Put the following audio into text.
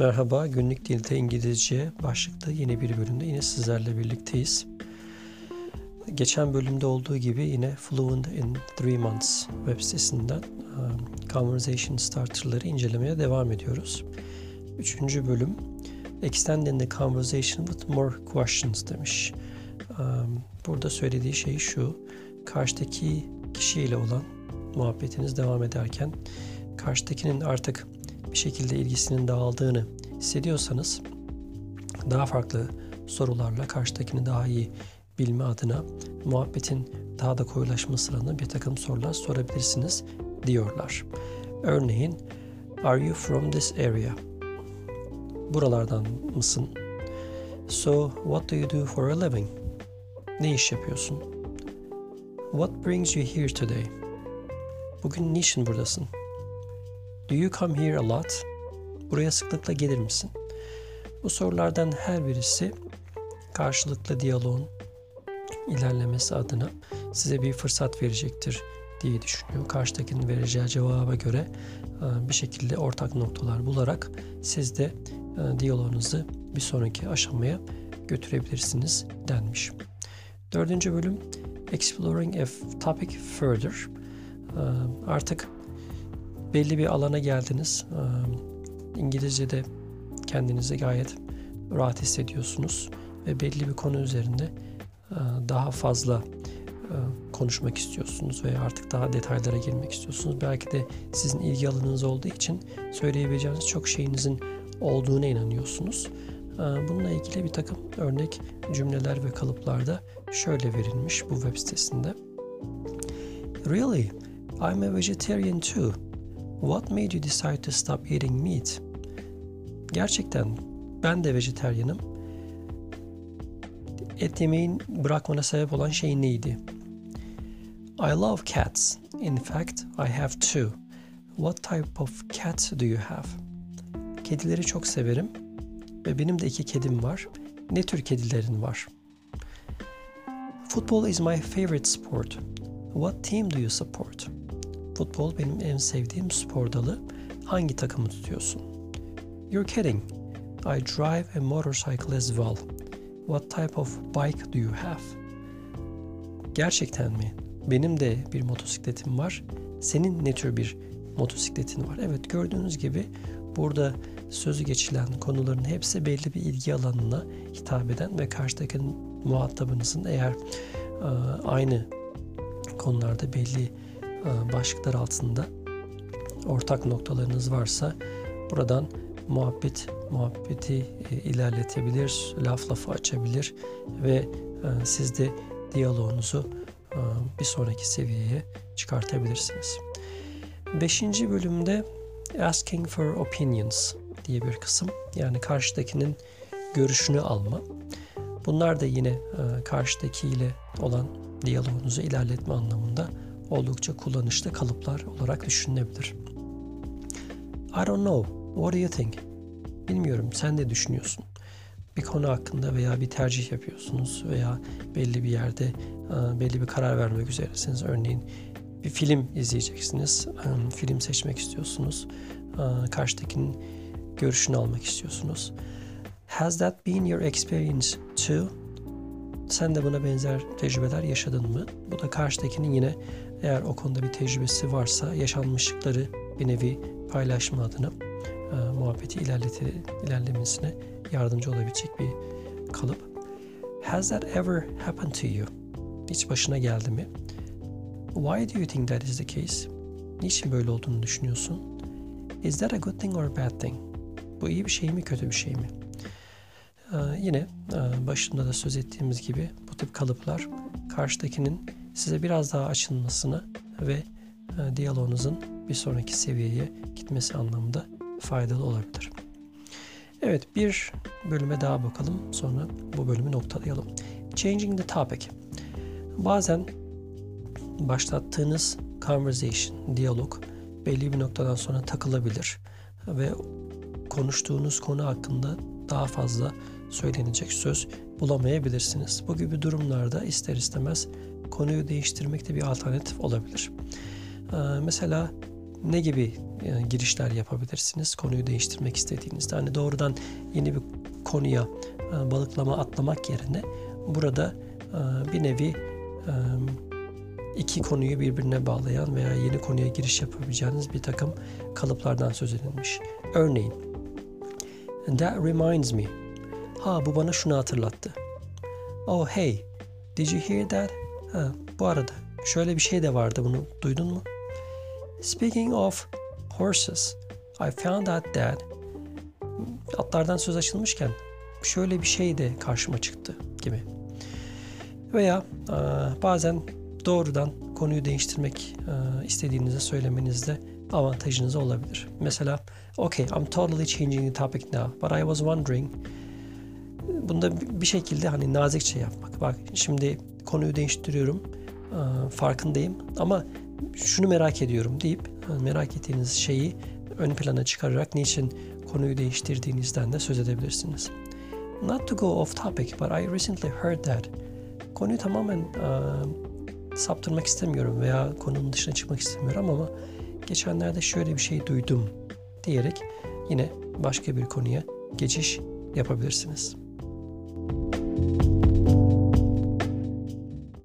Merhaba, günlük dilde İngilizce başlıklı yeni bir bölümde yine sizlerle birlikteyiz. Geçen bölümde olduğu gibi yine Fluent in 3 Months web sitesinden conversation starter'ları incelemeye devam ediyoruz. 3. bölüm Extending the conversation with more questions demiş. Burada söylediği şey şu: karşıdaki kişiyle olan muhabbetiniz devam ederken karşıdakinin artık bir şekilde ilgisinin dağıldığını hissediyorsanız daha farklı sorularla karşıdakini daha iyi bilme adına muhabbetin daha da koyulaşması adına bir takım sorular sorabilirsiniz diyorlar. Örneğin, "Are you from this area?" Buralardan mısın? "So, what do you do for a living?" Ne iş yapıyorsun? "What brings you here today?" Bugün niçin buradasın? "Do you come here a lot?" Buraya sıklıkla gelir misin? Bu sorulardan her birisi karşılıklı diyaloğun ilerlemesi adına size bir fırsat verecektir diye düşünüyor. Karşıdakinin vereceği cevaba göre bir şekilde ortak noktalar bularak siz de diyaloğunuzu bir sonraki aşamaya götürebilirsiniz denmiş. 4. bölüm Exploring a Topic Further. Artık belli bir alana geldiniz. İngilizce'de kendinizi gayet rahat hissediyorsunuz ve belli bir konu üzerinde daha fazla konuşmak istiyorsunuz veya artık daha detaylara girmek istiyorsunuz. Belki de sizin ilgi alanınız olduğu için söyleyebileceğiniz çok şeyinizin olduğuna inanıyorsunuz. Bununla ilgili bir takım örnek cümleler ve kalıplarda şöyle verilmiş bu web sitesinde: "Really? I'm a vegetarian too. What made you decide to stop eating meat?" Gerçekten ben de vejetaryenim. Et yemeğin bırakmana sebep olan şey neydi? "I love cats. In fact, I have two. What type of cat do you have?" Kedileri çok severim ve benim de 2 kedim var. Ne tür kedilerin var? "Football is my favorite sport. What team do you support?" Futbol benim en sevdiğim spor dalı. Hangi takımı tutuyorsun? "You're kidding. I drive a motorcycle as well. What type of bike do you have?" Gerçekten mi? Benim de bir motosikletim var. Senin ne tür bir motosikletin var? Evet, gördüğünüz gibi burada sözü geçilen konuların hepsi belli bir ilgi alanına hitap eden ve karşıdaki muhatabınızın eğer aynı konularda belli başlıklar altında ortak noktalarınız varsa buradan muhabbeti ilerletebilir, lafı açabilir ve siz de diyaloğunuzu bir sonraki seviyeye çıkartabilirsiniz. 5. bölümde Asking for Opinions diye bir kısım, yani karşıdakinin görüşünü alma. Bunlar da yine karşıdakiyle olan diyaloğunuzu ilerletme anlamında oldukça kullanışlı kalıplar olarak düşünülebilir. "I don't know. What do you think?" Bilmiyorum, sen ne düşünüyorsun? Bir konu hakkında veya bir tercih yapıyorsunuz veya belli bir yerde belli bir karar vermek üzeresiniz. Örneğin bir film izleyeceksiniz, film seçmek istiyorsunuz, karşıdakinin görüşünü almak istiyorsunuz. "Has that been your experience too?" Sen de buna benzer tecrübeler yaşadın mı? Bu da karşıdakinin yine eğer o konuda bir tecrübesi varsa yaşanmışlıkları bir nevi paylaşma adına muhabbeti ilerlemesine yardımcı olabilecek bir kalıp. "Has that ever happened to you?" Hiç başına geldi mi? "Why do you think that is the case?" Niçin böyle olduğunu düşünüyorsun? "Is that a good thing or a bad thing?" Bu iyi bir şey mi, kötü bir şey mi? Yine başında da söz ettiğimiz gibi bu tip kalıplar karşıdakinin size biraz daha açılmasını ve diyaloğunuzun bir sonraki seviyeye gitmesi anlamında faydalı olabilir. Evet, bir bölüme daha bakalım, sonra bu bölümü noktalayalım. Changing the topic. Bazen başlattığınız conversation, diyalog belli bir noktadan sonra takılabilir ve konuştuğunuz konu hakkında daha fazla söylenecek söz bulamayabilirsiniz. Bu gibi durumlarda ister istemez konuyu değiştirmek de bir alternatif olabilir. Mesela ne gibi girişler yapabilirsiniz konuyu değiştirmek istediğinizde? Hani doğrudan yeni bir konuya balıklama atlamak yerine burada bir nevi iki konuyu birbirine bağlayan veya yeni konuya giriş yapabileceğiniz bir takım kalıplardan söz edilmiş. Örneğin, that reminds me. Ha, bu bana şunu hatırlattı. Oh hey, did you hear that? Ha, bu arada şöyle bir şey de vardı, bunu duydun mu? Speaking of horses, I found out that. Atlardan söz açılmışken şöyle bir şey de karşıma çıktı gibi. Veya bazen doğrudan konuyu değiştirmek istediğinizi söylemenizde avantajınız olabilir. Mesela, okay, I'm totally changing the topic now, but I was wondering. Bunda bir şekilde hani nazikçe yapmak. Bak, şimdi konuyu değiştiriyorum, farkındayım ama şunu merak ediyorum deyip merak ettiğiniz şeyi ön plana çıkararak niçin konuyu değiştirdiğinizden de söz edebilirsiniz. Not to go off topic, but I recently heard that. Konuyu tamamen saptırmak istemiyorum veya konunun dışına çıkmak istemiyorum ama geçenlerde şöyle bir şey duydum diyerek yine başka bir konuya geçiş yapabilirsiniz.